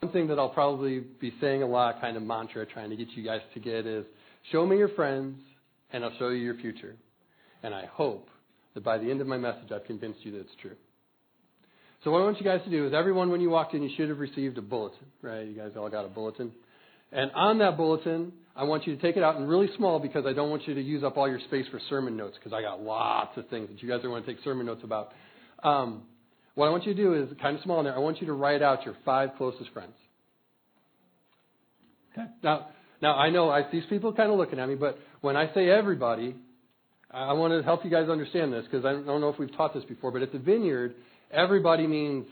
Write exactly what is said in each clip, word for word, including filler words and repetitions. One thing that I'll probably be saying a lot, kind of mantra, trying to get you guys to get is, show me your friends, and I'll show you your future. And I hope that by the end of my message, I've convinced you that it's true. So what I want you guys to do is, everyone, when you walked in, you should have received a bulletin, right? You guys all got a bulletin. And on that bulletin, I want you to take it out and really small, because I don't want you to use up all your space for sermon notes, because I got lots of things that you guys are going to take sermon notes about. Um, what I want you to do is, kind of small in there, I want you to write out your five closest friends. Okay. Now, now I know I, these people kind of looking at me, but when I say everybody, I want to help you guys understand this, because I don't know if we've taught this before, but at the Vineyard, everybody means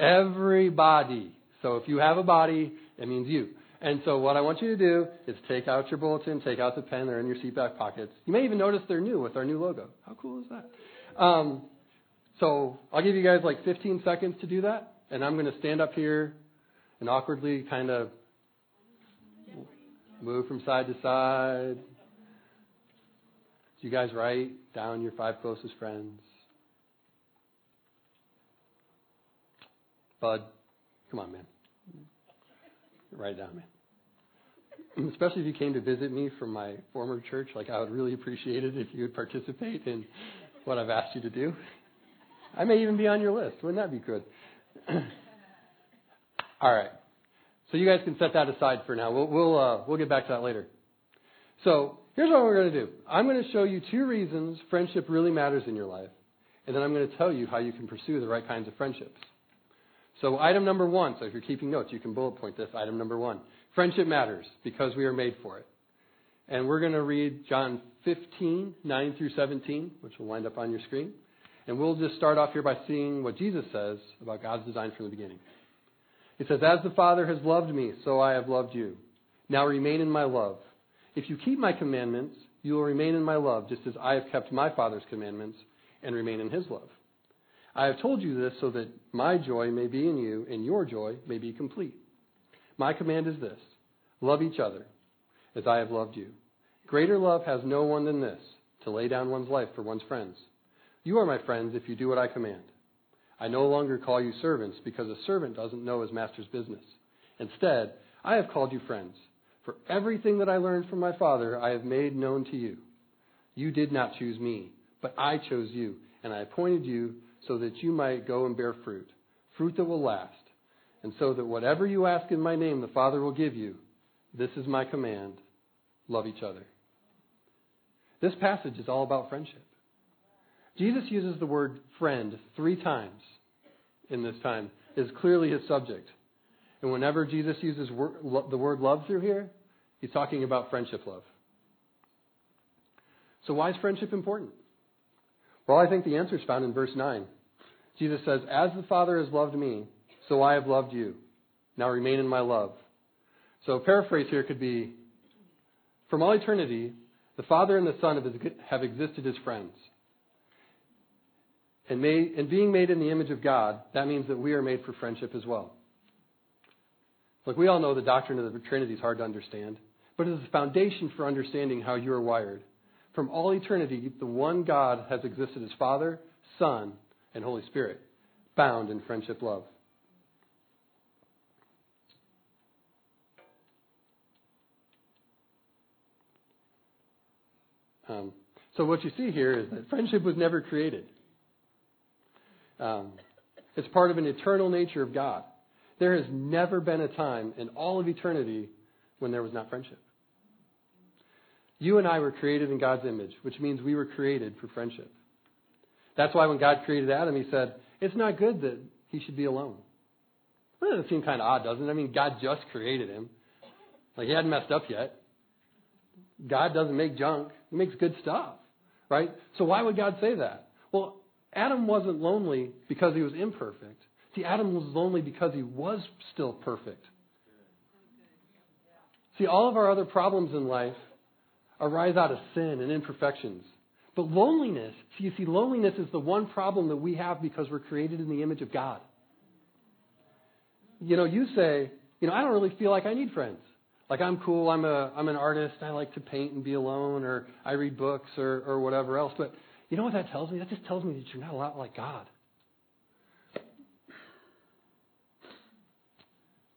everybody. So if you have a body, it means you. And so what I want you to do is take out your bulletin, take out the pen. They're in your seat back pockets. You may even notice they're new with our new logo. How cool is that? Um, so I'll give you guys like fifteen seconds to do that. And I'm going to stand up here and awkwardly kind of move from side to side. You guys write down your five closest friends. Bud, come on, man. Write it down, man. Especially if you came to visit me from my former church, like I would really appreciate it if you would participate in what I've asked you to do. I may even be on your list. Wouldn't that be good? All right. So you guys can set that aside for now. We'll we'll uh, we'll get back to that later. So here's what we're going to do. I'm going to show you two reasons friendship really matters in your life, and then I'm going to tell you how you can pursue the right kinds of friendships. So item number one, so if you're keeping notes, you can bullet point this. Item number one, friendship matters because we are made for it. And we're going to read John fifteen, nine through seventeen, which will wind up on your screen. And we'll just start off here by seeing what Jesus says about God's design from the beginning. It says, as the Father has loved me, so I have loved you. Now remain in my love. If you keep my commandments, you will remain in my love, just as I have kept my Father's commandments and remain in his love. I have told you this so that my joy may be in you and your joy may be complete. My command is this, love each other as I have loved you. Greater love has no one than this, to lay down one's life for one's friends. You are my friends if you do what I command. I no longer call you servants because a servant doesn't know his master's business. Instead, I have called you friends. For everything that I learned from my Father, I have made known to you. You did not choose me, but I chose you, and I appointed you so that you might go and bear fruit, fruit that will last, and so that whatever you ask in my name, the Father will give you. This is my command. Love each other. This passage is all about friendship. Jesus uses the word friend three times in this time. It's clearly his subject. And whenever Jesus uses the word love through here, he's talking about friendship love. So why is friendship important? Well, I think the answer is found in verse nine. Jesus says, as the Father has loved me, so I have loved you. Now remain in my love. So a paraphrase here could be, from all eternity, the Father and the Son have existed as friends. And, made, and being made in the image of God, that means that we are made for friendship as well. Look, we all know the doctrine of the Trinity is hard to understand, but it is the foundation for understanding how you are wired. From all eternity, the one God has existed as Father, Son, and Holy Spirit, bound in friendship love. Um, so what you see here is that friendship was never created. Um, it's part of an eternal nature of God. There has never been a time in all of eternity when there was not friendship. You and I were created in God's image, which means we were created for friendship. That's why when God created Adam, he said, it's not good that he should be alone. Well, that doesn't seem kind of odd, doesn't it? I mean, God just created him. Like, he hadn't messed up yet. God doesn't make junk. He makes good stuff, right? So why would God say that? Well, Adam wasn't lonely because he was imperfect. See, Adam was lonely because he was still perfect. See, all of our other problems in life arise out of sin and imperfections. But loneliness, see, you see, loneliness is the one problem that we have because we're created in the image of God. You know, you say, you know, I don't really feel like I need friends. Like, I'm cool, I'm a, I'm an artist, I like to paint and be alone, or I read books, or, or whatever else. But you know what that tells me? That just tells me that you're not a lot like God.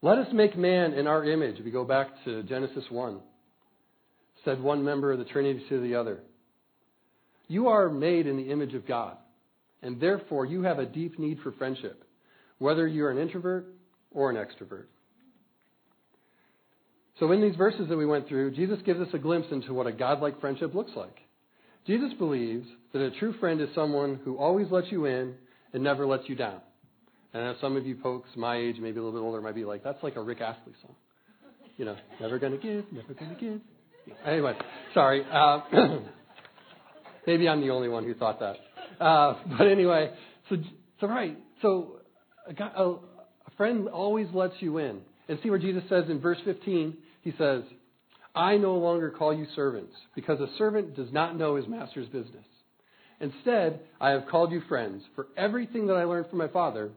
Let us make man in our image. We go back to Genesis one. Said one member of the Trinity to the other. You are made in the image of God, and therefore you have a deep need for friendship, whether you're an introvert or an extrovert. So in these verses that we went through, Jesus gives us a glimpse into what a godlike friendship looks like. Jesus believes that a true friend is someone who always lets you in and never lets you down. And as some of you folks my age, maybe a little bit older, might be like, that's like a Rick Astley song. You know, never gonna give, never gonna give. Anyway, sorry. Uh, maybe I'm the only one who thought that. Uh, but anyway, so, so right. So a, a, a friend always lets you in. And see where Jesus says in verse fifteen, he says, I no longer call you servants, because a servant does not know his master's business. Instead, I have called you friends, for everything that I learned from my Father,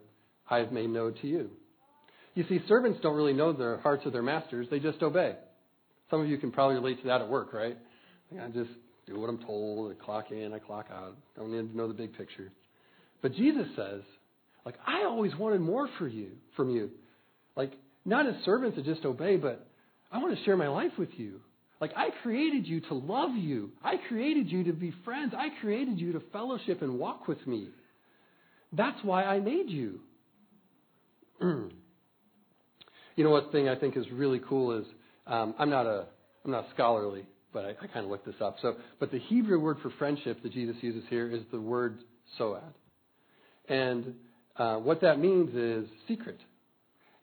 I have made known to you. You see, servants don't really know the hearts of their masters. They just obey. Some of you can probably relate to that at work, right? I just do what I'm told. I clock in, I clock out. Don't need to know the big picture. But Jesus says, like, I always wanted more for you, from you. Like, not as servants that just obey, but I want to share my life with you. Like, I created you to love you. I created you to be friends. I created you to fellowship and walk with me. That's why I made you. You know what thing I think is really cool is um, I'm not a I'm not scholarly, but I, I kind of looked this up. So, but the Hebrew word for friendship that Jesus uses here is the word soad, and uh, what that means is secret.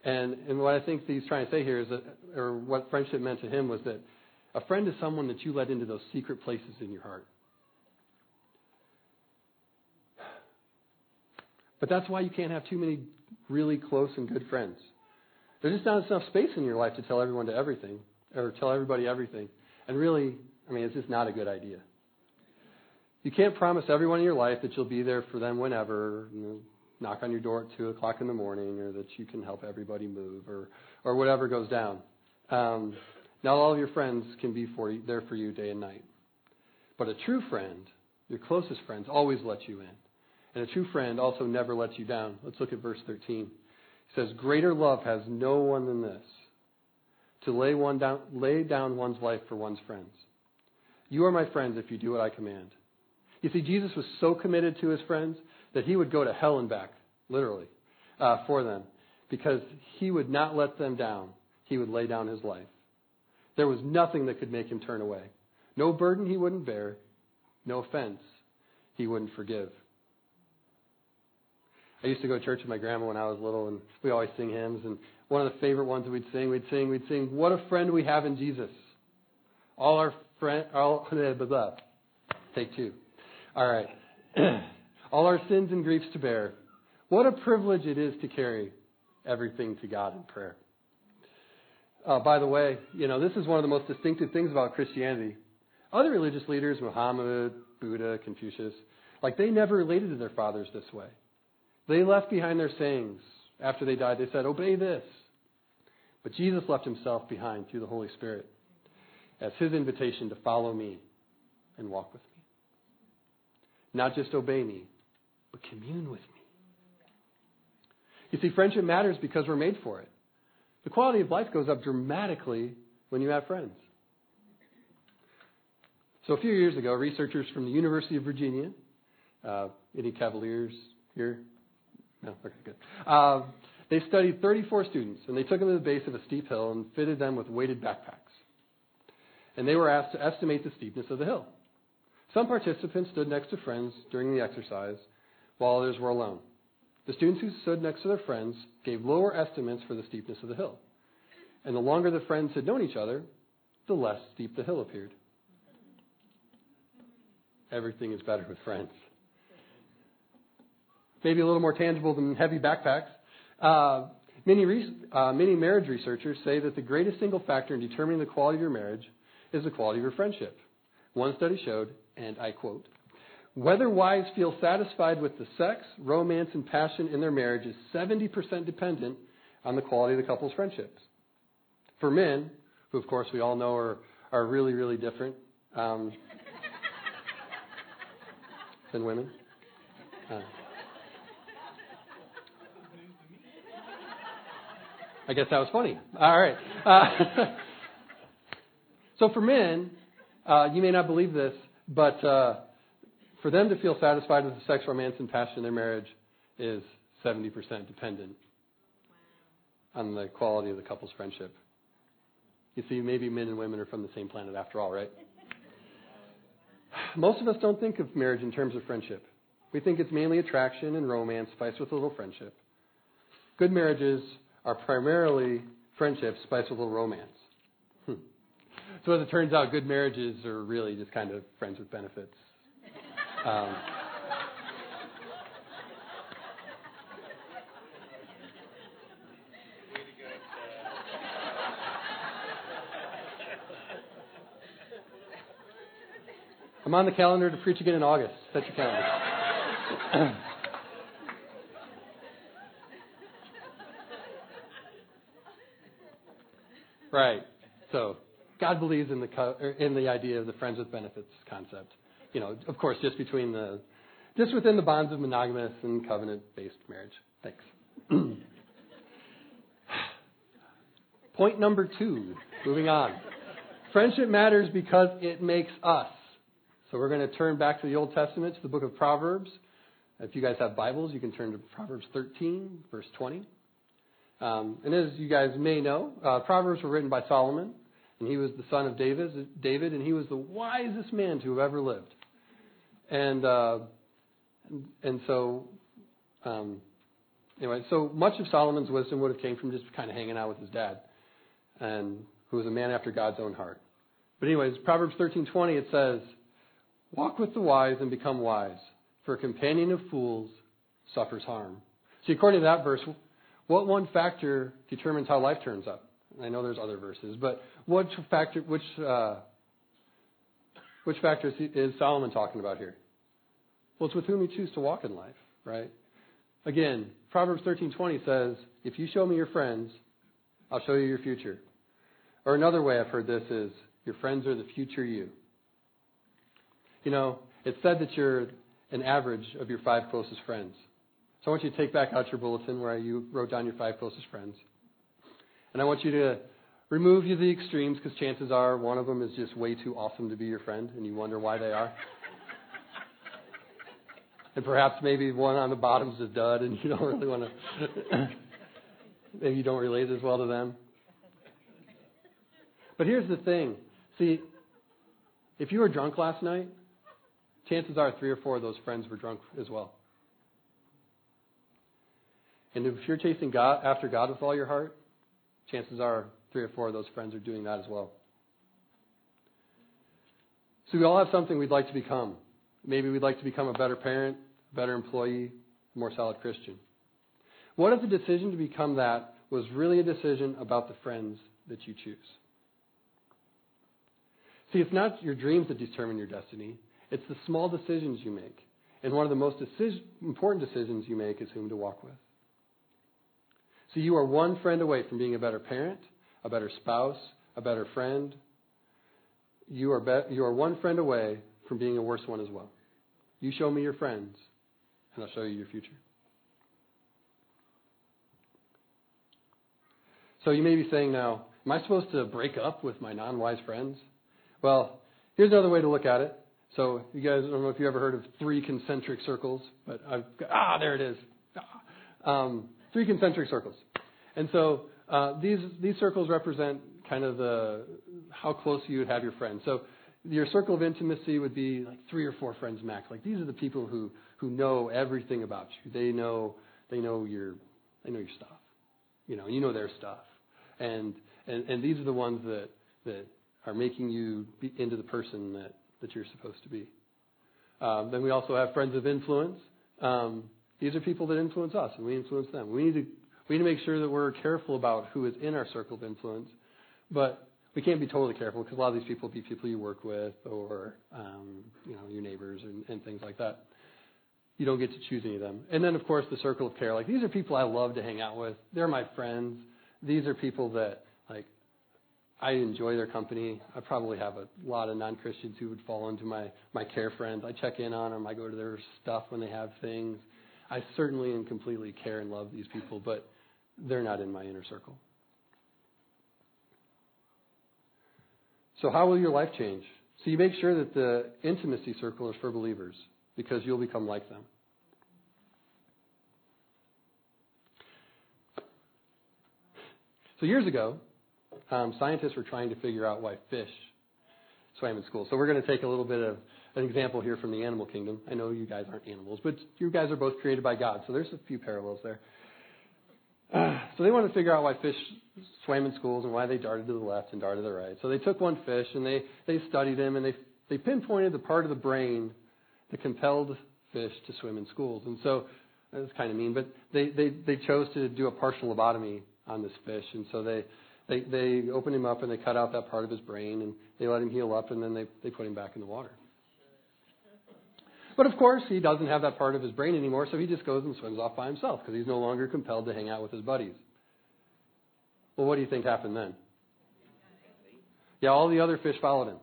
And and what I think he's trying to say here is that, or what friendship meant to him was that a friend is someone that you let into those secret places in your heart. But that's why you can't have too many really close and good friends. There's just not enough space in your life to tell everyone to everything, or tell everybody everything. And really, I mean, it's just not a good idea. You can't promise everyone in your life that you'll be there for them whenever, you know, knock on your door at two o'clock in the morning, or that you can help everybody move, or, or whatever goes down. Um, not all of your friends can be for you, there for you day and night. But a true friend, your closest friends, always let you in. And a true friend also never lets you down. Let's look at verse thirteen. It says, greater love has no one than this, to lay one down, lay down one's life for one's friends. You are my friends if you do what I command. You see, Jesus was so committed to his friends that he would go to hell and back, literally, uh, for them, because he would not let them down. He would lay down his life. There was nothing that could make him turn away. No burden he wouldn't bear. No offense he wouldn't forgive. I used to go to church with my grandma when I was little, and we always sing hymns. And one of the favorite ones that we'd sing, we'd sing, we'd sing, "What a friend we have in Jesus." All our friend, all blah, blah, blah. Take two. All right. All our sins and griefs to bear. What a privilege it is to carry everything to God in prayer. Uh, by the way, you know, this is one of the most distinctive things about Christianity. Other religious leaders, Muhammad, Buddha, Confucius, like, they never related to their fathers this way. They left behind their sayings after they died. They said, obey this. But Jesus left himself behind through the Holy Spirit as his invitation to follow me and walk with me. Not just obey me, but commune with me. You see, friendship matters because we're made for it. The quality of life goes up dramatically when you have friends. So a few years ago, researchers from the University of Virginia, uh, any Cavaliers here? No, okay, good. Um, they studied thirty-four students, and they took them to the base of a steep hill and fitted them with weighted backpacks. And they were asked to estimate the steepness of the hill. Some participants stood next to friends during the exercise, while others were alone. The students who stood next to their friends gave lower estimates for the steepness of the hill. And the longer the friends had known each other, the less steep the hill appeared. Everything is better with friends. Maybe a little more tangible than heavy backpacks. Uh, many, re- uh, many marriage researchers say that the greatest single factor in determining the quality of your marriage is the quality of your friendship. One study showed, and I quote, whether wives feel satisfied with the sex, romance, and passion in their marriage is seventy percent dependent on the quality of the couple's friendships. For men, who, of course, we all know are, are really, really different um, than women. Uh, I guess that was funny. All right. Uh, so for men, uh, you may not believe this, but uh, for them to feel satisfied with the sex, romance, and passion in their marriage is seventy percent dependent on the quality of the couple's friendship. You see, maybe men and women are from the same planet after all, right? Most of us don't think of marriage in terms of friendship. We think it's mainly attraction and romance spiced with a little friendship. Good marriages are primarily friendships spiced with a little romance. Hmm. So as it turns out, good marriages are really just kind of friends with benefits. Um, I'm on the calendar to preach again in August. Set your calendar. Right. So God believes in the co- in the idea of the friends with benefits concept. You know, of course, just between the just within the bonds of monogamous and covenant-based marriage. Thanks. Point number two. Moving on. Friendship matters because it makes us. So we're going to turn back to the Old Testament, to the book of Proverbs. If you guys have Bibles, you can turn to Proverbs thirteen, verse twenty. Um, and as you guys may know, uh, Proverbs were written by Solomon, and he was the son of David, David, and he was the wisest man to have ever lived. And uh, and so, um, anyway, so much of Solomon's wisdom would have came from just kind of hanging out with his dad, and who was a man after God's own heart. But anyways, Proverbs thirteen twenty, it says, "Walk with the wise and become wise, for a companion of fools suffers harm." See, according to that verse, what one factor determines how life turns out? And I know there's other verses, but which factor, which uh, which factor is Solomon talking about here? Well, it's with whom you choose to walk in life, right? Again, Proverbs thirteen twenty says, "If you show me your friends, I'll show you your future." Or another way I've heard this is, "Your friends are the future you." You know, it's said that you're an average of your five closest friends. So I want you to take back out your bulletin where you wrote down your five closest friends. And I want you to remove you the extremes, because chances are one of them is just way too awesome to be your friend, and you wonder why they are. And perhaps maybe one on the bottom is a dud, and you don't really want to, maybe you don't relate as well to them. But here's the thing. See, if you were drunk last night, chances are three or four of those friends were drunk as well. And if you're chasing God after God with all your heart, chances are three or four of those friends are doing that as well. So we all have something we'd like to become. Maybe we'd like to become a better parent, a better employee, a more solid Christian. What if the decision to become that was really a decision about the friends that you choose? See, it's not your dreams that determine your destiny. It's the small decisions you make. And one of the most decision, important decisions you make is whom to walk with. So you are one friend away from being a better parent, a better spouse, a better friend. You are be, you are one friend away from being a worse one as well. You show me your friends, and I'll show you your future. So you may be saying now, am I supposed to break up with my non-wise friends? Well, here's another way to look at it. So you guys, I don't know if you ever heard of three concentric circles, but I've got, ah, there it is. Ah. Um, three concentric circles. And so uh, these these circles represent kind of the how close you would have your friends. So your circle of intimacy would be like three or four friends max. Like these are the people who, who know everything about you. They know they know your they know your stuff. You know, you know their stuff. And and, and these are the ones that that are making you be into the person that, that you're supposed to be. Um, then we also have friends of influence. Um, these are people that influence us, and we influence them. We need to we need to make sure that we're careful about who is in our circle of influence, but we can't be totally careful because a lot of these people will be people you work with or um, you know your neighbors and, and things like that. You don't get to choose any of them. And then of course the circle of care. Like these are people I love to hang out with. They're my friends. These are people that like. I enjoy their company. I probably have a lot of non-Christians who would fall into my, my care friends. I check in on them. I go to their stuff when they have things. I certainly and completely care and love these people, but they're not in my inner circle. So how will your life change? So you make sure that the intimacy circle is for believers, because you'll become like them. So years ago, um, scientists were trying to figure out why fish swam in school. So we're going to take a little bit of an example here from the animal kingdom. I know you guys aren't animals, but you guys are both created by God, so there's a few parallels there. Uh, so they wanted to figure out why fish swam in schools and why they darted to the left and darted to the right. So they took one fish and they, they studied him, and they they pinpointed the part of the brain that compelled fish to swim in schools. And so that's kind of mean, but they, they, they chose to do a partial lobotomy on this fish. And so they, they they opened him up and they cut out that part of his brain and they let him heal up, and then they, they put him back in the water. But, of course, he doesn't have that part of his brain anymore, so he just goes and swims off by himself because he's no longer compelled to hang out with his buddies. Well, what do you think happened then? Yeah, all the other fish followed him.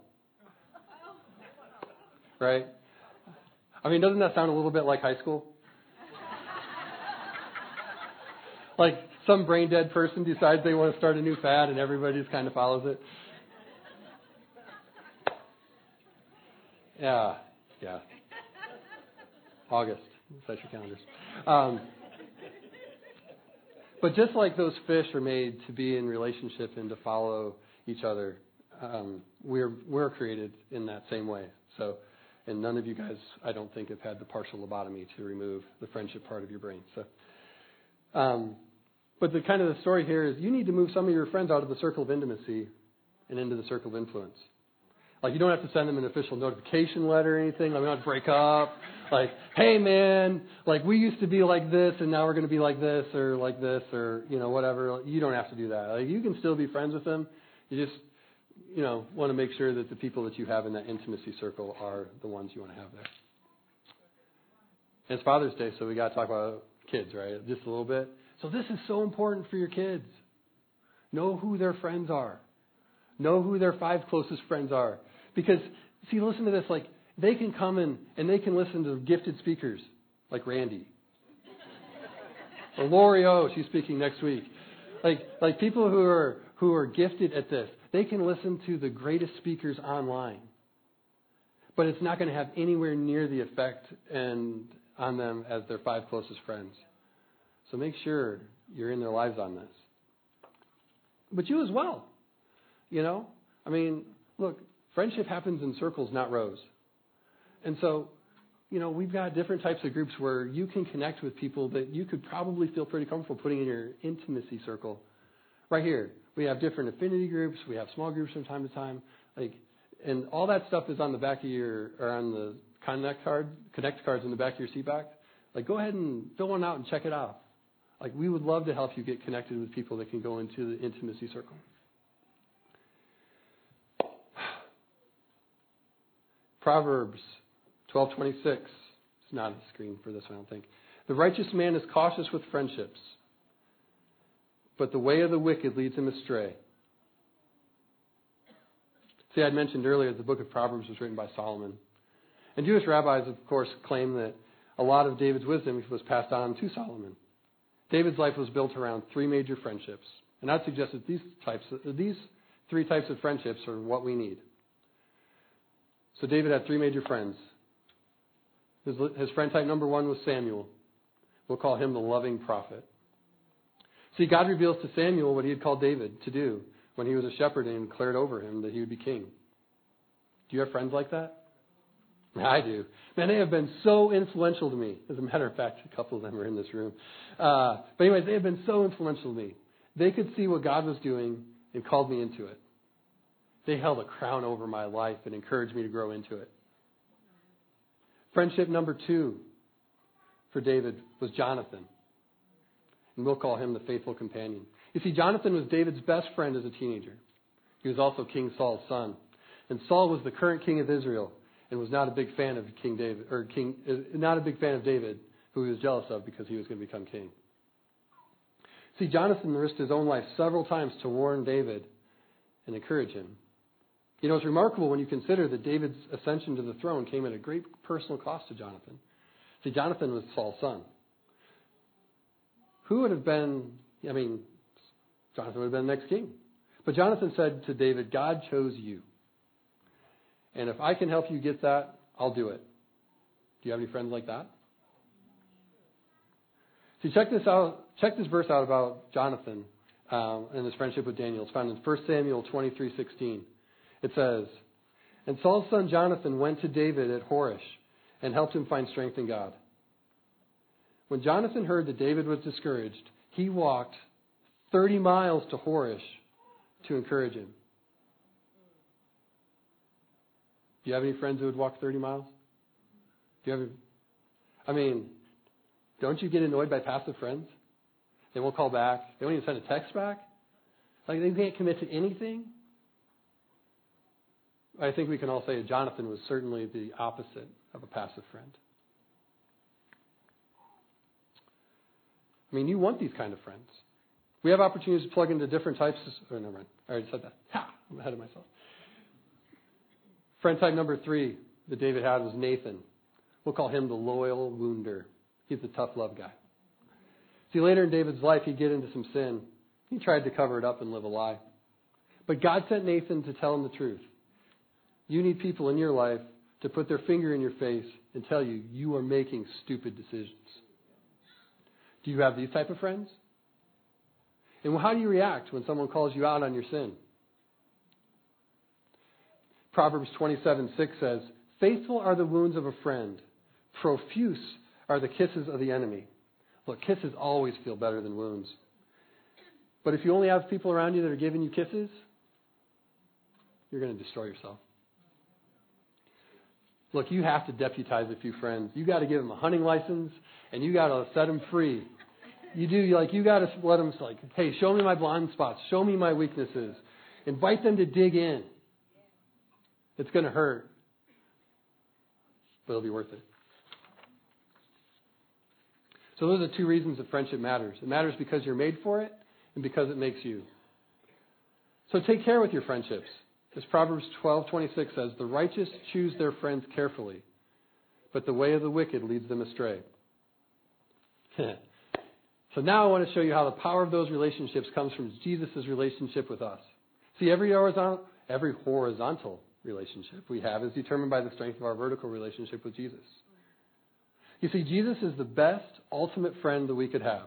Right? I mean, doesn't that sound a little bit like high school? Like some brain-dead person decides they want to start a new fad and everybody just kind of follows it. Yeah, yeah. August, set your calendars. Um, but just like those fish are made to be in relationship and to follow each other, um, we're we're created in that same way. So, and none of you guys, I don't think, have had the partial lobotomy to remove the friendship part of your brain. So, um, but the kind of the story here is you need to move some of your friends out of the circle of intimacy and into the circle of influence. Like, you don't have to send them an official notification letter or anything. Like, we don't have to break up. Like, hey, man, like, we used to be like this, and now we're going to be like this or like this or, you know, whatever. You don't have to do that. Like, you can still be friends with them. You just, you know, want to make sure that the people that you have in that intimacy circle are the ones you want to have there. And it's Father's Day, so we got to talk about kids, right, just a little bit. So this is so important for your kids. Know who their friends are. Know who their five closest friends are. Because, see, listen to this, like, they can come in and they can listen to gifted speakers like Randy. Or Lori O, she's speaking next week. Like like people who are who are gifted at this, they can listen to the greatest speakers online. But it's not going to have anywhere near the effect and on them as their five closest friends. So make sure you're in their lives on this. But you as well. You know? I mean, look, friendship happens in circles, not rows. And so, you know, we've got different types of groups where you can connect with people that you could probably feel pretty comfortable putting in your intimacy circle. Right here, we have different affinity groups. We have small groups from time to time. Like, and all that stuff is on the back of your, or on the connect card, connect cards in the back of your seatback. Like, go ahead and fill one out and check it out. Like, we would love to help you get connected with people that can go into the intimacy circle. Proverbs twelve twenty-six. It's not on the screen for this one, I don't think. The righteous man is cautious with friendships, but the way of the wicked leads him astray. See, I'd mentioned earlier that the book of Proverbs was written by Solomon. And Jewish rabbis, of course, claim that a lot of David's wisdom was passed on to Solomon. David's life was built around three major friendships. And I'd suggest that these types, these three types of friendships are what we need. So David had three major friends. His, his friend type number one was Samuel. We'll call him the loving prophet. See, God reveals to Samuel what he had called David to do when he was a shepherd and declared over him that he would be king. Do you have friends like that? I do. Man, they have been so influential to me. As a matter of fact, a couple of them are in this room. Uh, but anyways, they have been so influential to me. They could see what God was doing and called me into it. They held a crown over my life and encouraged me to grow into it. Friendship number two for David was Jonathan. And we'll call him the faithful companion. You see, Jonathan was David's best friend as a teenager. He was also King Saul's son. And Saul was the current king of Israel and was not a big fan of King David, or King, not a big fan of David, who he was jealous of because he was going to become king. See, Jonathan risked his own life several times to warn David and encourage him. You know, it's remarkable when you consider that David's ascension to the throne came at a great personal cost to Jonathan. See, Jonathan was Saul's son. Who would have been, I mean, Jonathan would have been the next king. But Jonathan said to David, God chose you. And if I can help you get that, I'll do it. Do you have any friends like that? See, check this out. Check this verse out about Jonathan um, and his friendship with Daniel. It's found in First Samuel twenty-three sixteen. It says, "And Saul's son Jonathan went to David at Horesh and helped him find strength in God. When Jonathan heard that David was discouraged, he walked thirty miles to Horesh to encourage him." Do you have any friends who would walk thirty miles? Do you have? I mean, don't you get annoyed by passive friends? They won't call back. They won't even send a text back. Like, they can't commit to anything. I think we can all say that Jonathan was certainly the opposite of a passive friend. I mean, you want these kind of friends. We have opportunities to plug into different types of... Oh, never mind. I already said that. Ha! I'm ahead of myself. Friend type number three that David had was Nathan. We'll call him the loyal wounder. He's the tough love guy. See, later in David's life, he'd get into some sin. He tried to cover it up and live a lie. But God sent Nathan to tell him the truth. You need people in your life to put their finger in your face and tell you, you are making stupid decisions. Do you have these type of friends? And how do you react when someone calls you out on your sin? Proverbs twenty-seven six says, "Faithful are the wounds of a friend. Profuse are the kisses of the enemy." Look, kisses always feel better than wounds. But if you only have people around you that are giving you kisses, you're going to destroy yourself. Look, you have to deputize a few friends. You got to give them a hunting license, and you got to set them free. You do, like, you got to let them, like, hey, show me my blind spots. Show me my weaknesses. Invite them to dig in. It's going to hurt, but it'll be worth it. So those are two reasons that friendship matters. It matters because you're made for it and because it makes you. So take care with your friendships. As Proverbs twelve twenty-six says, "The righteous choose their friends carefully, but the way of the wicked leads them astray." So now I want to show you how the power of those relationships comes from Jesus' relationship with us. See, every horizontal, every horizontal relationship we have is determined by the strength of our vertical relationship with Jesus. You see, Jesus is the best, ultimate friend that we could have.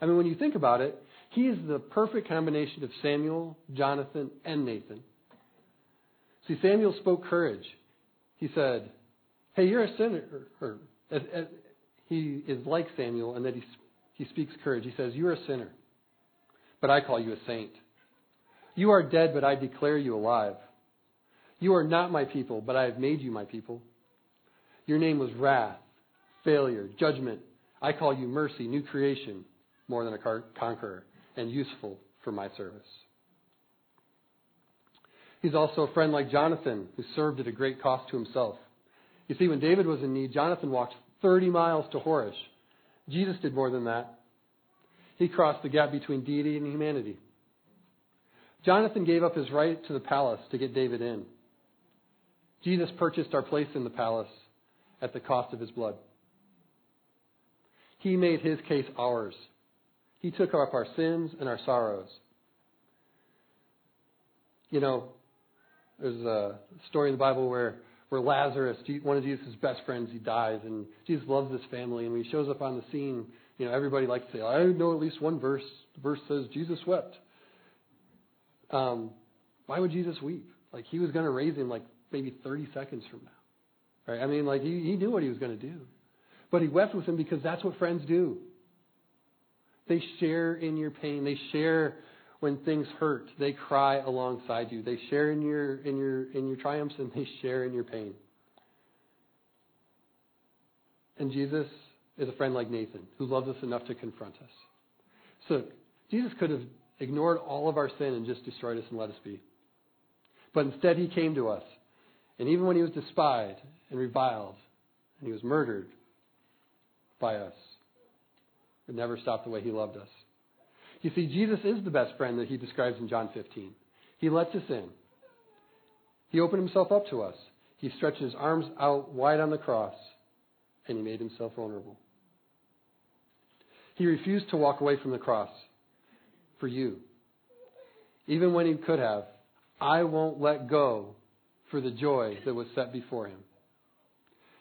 I mean, when you think about it, he is the perfect combination of Samuel, Jonathan, and Nathan. See, Samuel spoke courage. He said, hey, you're a sinner. Or, as, as, he is like Samuel in that he, he speaks courage. He says, you're a sinner, but I call you a saint. You are dead, but I declare you alive. You are not my people, but I have made you my people. Your name was wrath, failure, judgment. I call you mercy, new creation, more than a conqueror, and useful for my service. He's also a friend like Jonathan, who served at a great cost to himself. You see, when David was in need, Jonathan walked thirty miles to Horesh. Jesus did more than that. He crossed the gap between deity and humanity. Jonathan gave up his right to the palace to get David in. Jesus purchased our place in the palace at the cost of his blood. He made his case ours. He took up our sins and our sorrows. You know, there's a story in the Bible where, where Lazarus, one of Jesus' best friends, he dies, and Jesus loves his family, and when he shows up on the scene, you know, everybody likes to say, I know at least one verse. The verse says, Jesus wept. Um, why would Jesus weep? Like, he was going to raise him, like, maybe thirty seconds from now. Right? I mean, like, he, he knew what he was going to do. But he wept with him because that's what friends do. They share in your pain. They share when things hurt. They cry alongside you. They share in your in your in your triumphs, and they share in your pain. And Jesus is a friend like Nathan, who loves us enough to confront us. So Jesus could have ignored all of our sin and just destroyed us and let us be. But instead he came to us. And even when he was despised and reviled and he was murdered by us, it never stopped the way he loved us. You see, Jesus is the best friend that he describes in John fifteen. He lets us in. He opened himself up to us. He stretched his arms out wide on the cross, and he made himself vulnerable. He refused to walk away from the cross for you. Even when he could have, I won't let go for the joy that was set before him,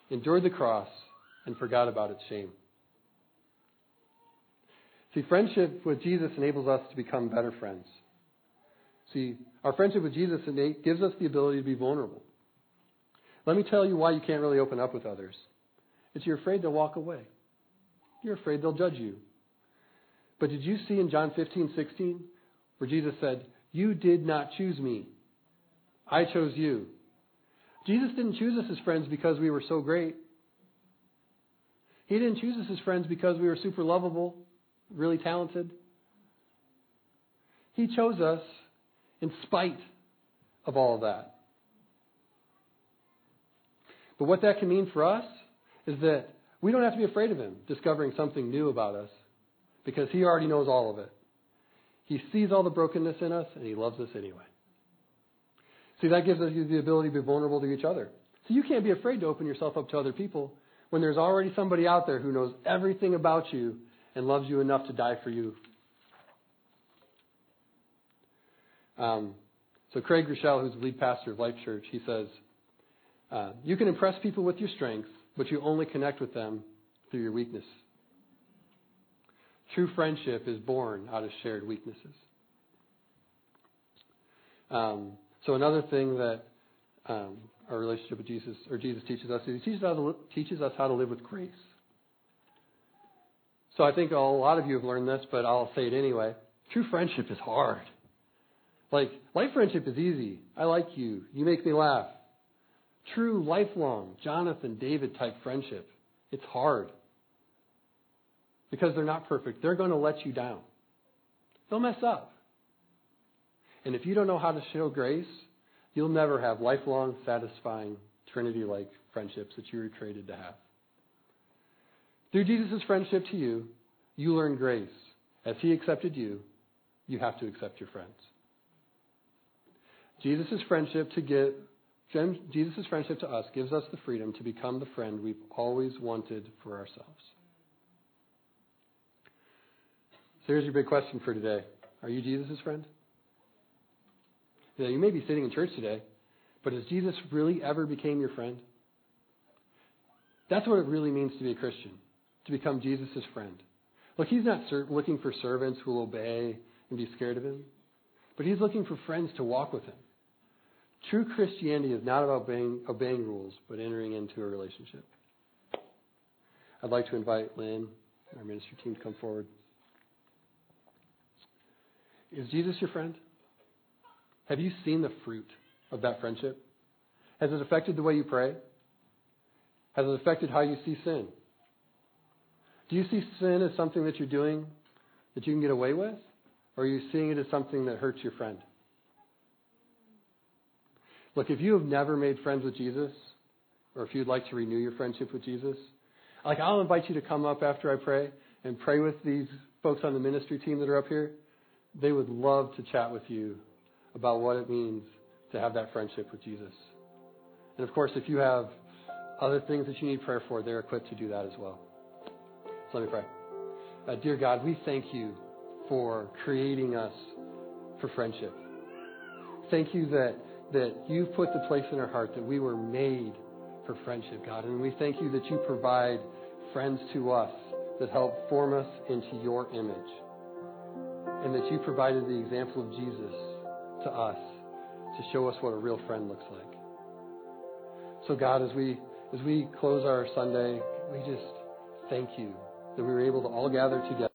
endured the cross, and forgot about its shame. See, friendship with Jesus enables us to become better friends. See, our friendship with Jesus gives us the ability to be vulnerable. Let me tell you why you can't really open up with others. It's you're afraid they'll walk away. You're afraid they'll judge you. But did you see in John fifteen sixteen, where Jesus said, "You did not choose me. I chose you." Jesus didn't choose us as friends because we were so great. He didn't choose us as friends because we were super lovable, really talented. He chose us in spite of all of that. But what that can mean for us is that we don't have to be afraid of him discovering something new about us, because he already knows all of it. He sees all the brokenness in us, and he loves us anyway. See, that gives us the ability to be vulnerable to each other. So you can't be afraid to open yourself up to other people when there's already somebody out there who knows everything about you and loves you enough to die for you. Um, so Craig Groeschel, who's the lead pastor of Life Church, he says, uh, you can impress people with your strengths, but you only connect with them through your weakness. True friendship is born out of shared weaknesses. Um, so another thing that um, our relationship with Jesus, or Jesus teaches us, is he teaches us, to, teaches us how to live with grace. So I think a lot of you have learned this, but I'll say it anyway. True friendship is hard. Like, life friendship is easy. I like you. You make me laugh. True, lifelong, Jonathan, David-type friendship, it's hard. Because they're not perfect. They're going to let you down. They'll mess up. And if you don't know how to show grace, you'll never have lifelong, satisfying, Trinity-like friendships that you were created to have. Through Jesus' friendship to you, you learn grace. As he accepted you, you have to accept your friends. Jesus' friendship to give, Jesus' friendship to us gives us the freedom to become the friend we've always wanted for ourselves. So here's your big question for today. Are you Jesus' friend? Now, you may be sitting in church today, but has Jesus really ever became your friend? That's what it really means to be a Christian, to become Jesus' friend. Look, he's not ser- looking for servants who will obey and be scared of him, but he's looking for friends to walk with him. True Christianity is not about obeying, obeying rules, but entering into a relationship. I'd like to invite Lynn, our ministry team, to come forward. Is Jesus your friend? Have you seen the fruit of that friendship? Has it affected the way you pray? Has it affected how you see sin? Do you see sin as something that you're doing that you can get away with? Or are you seeing it as something that hurts your friend? Look, if you have never made friends with Jesus, or if you'd like to renew your friendship with Jesus, like I'll invite you to come up after I pray and pray with these folks on the ministry team that are up here. They would love to chat with you about what it means to have that friendship with Jesus. And of course, if you have other things that you need prayer for, they're equipped to do that as well. So let me pray. Uh, dear God, we thank you for creating us for friendship. Thank you that that you put the place in our heart that we were made for friendship, God. And we thank you that you provide friends to us that help form us into your image. And that you provided the example of Jesus to us to show us what a real friend looks like. So God, as we as we close our Sunday, we just thank you that we were able to all gather together.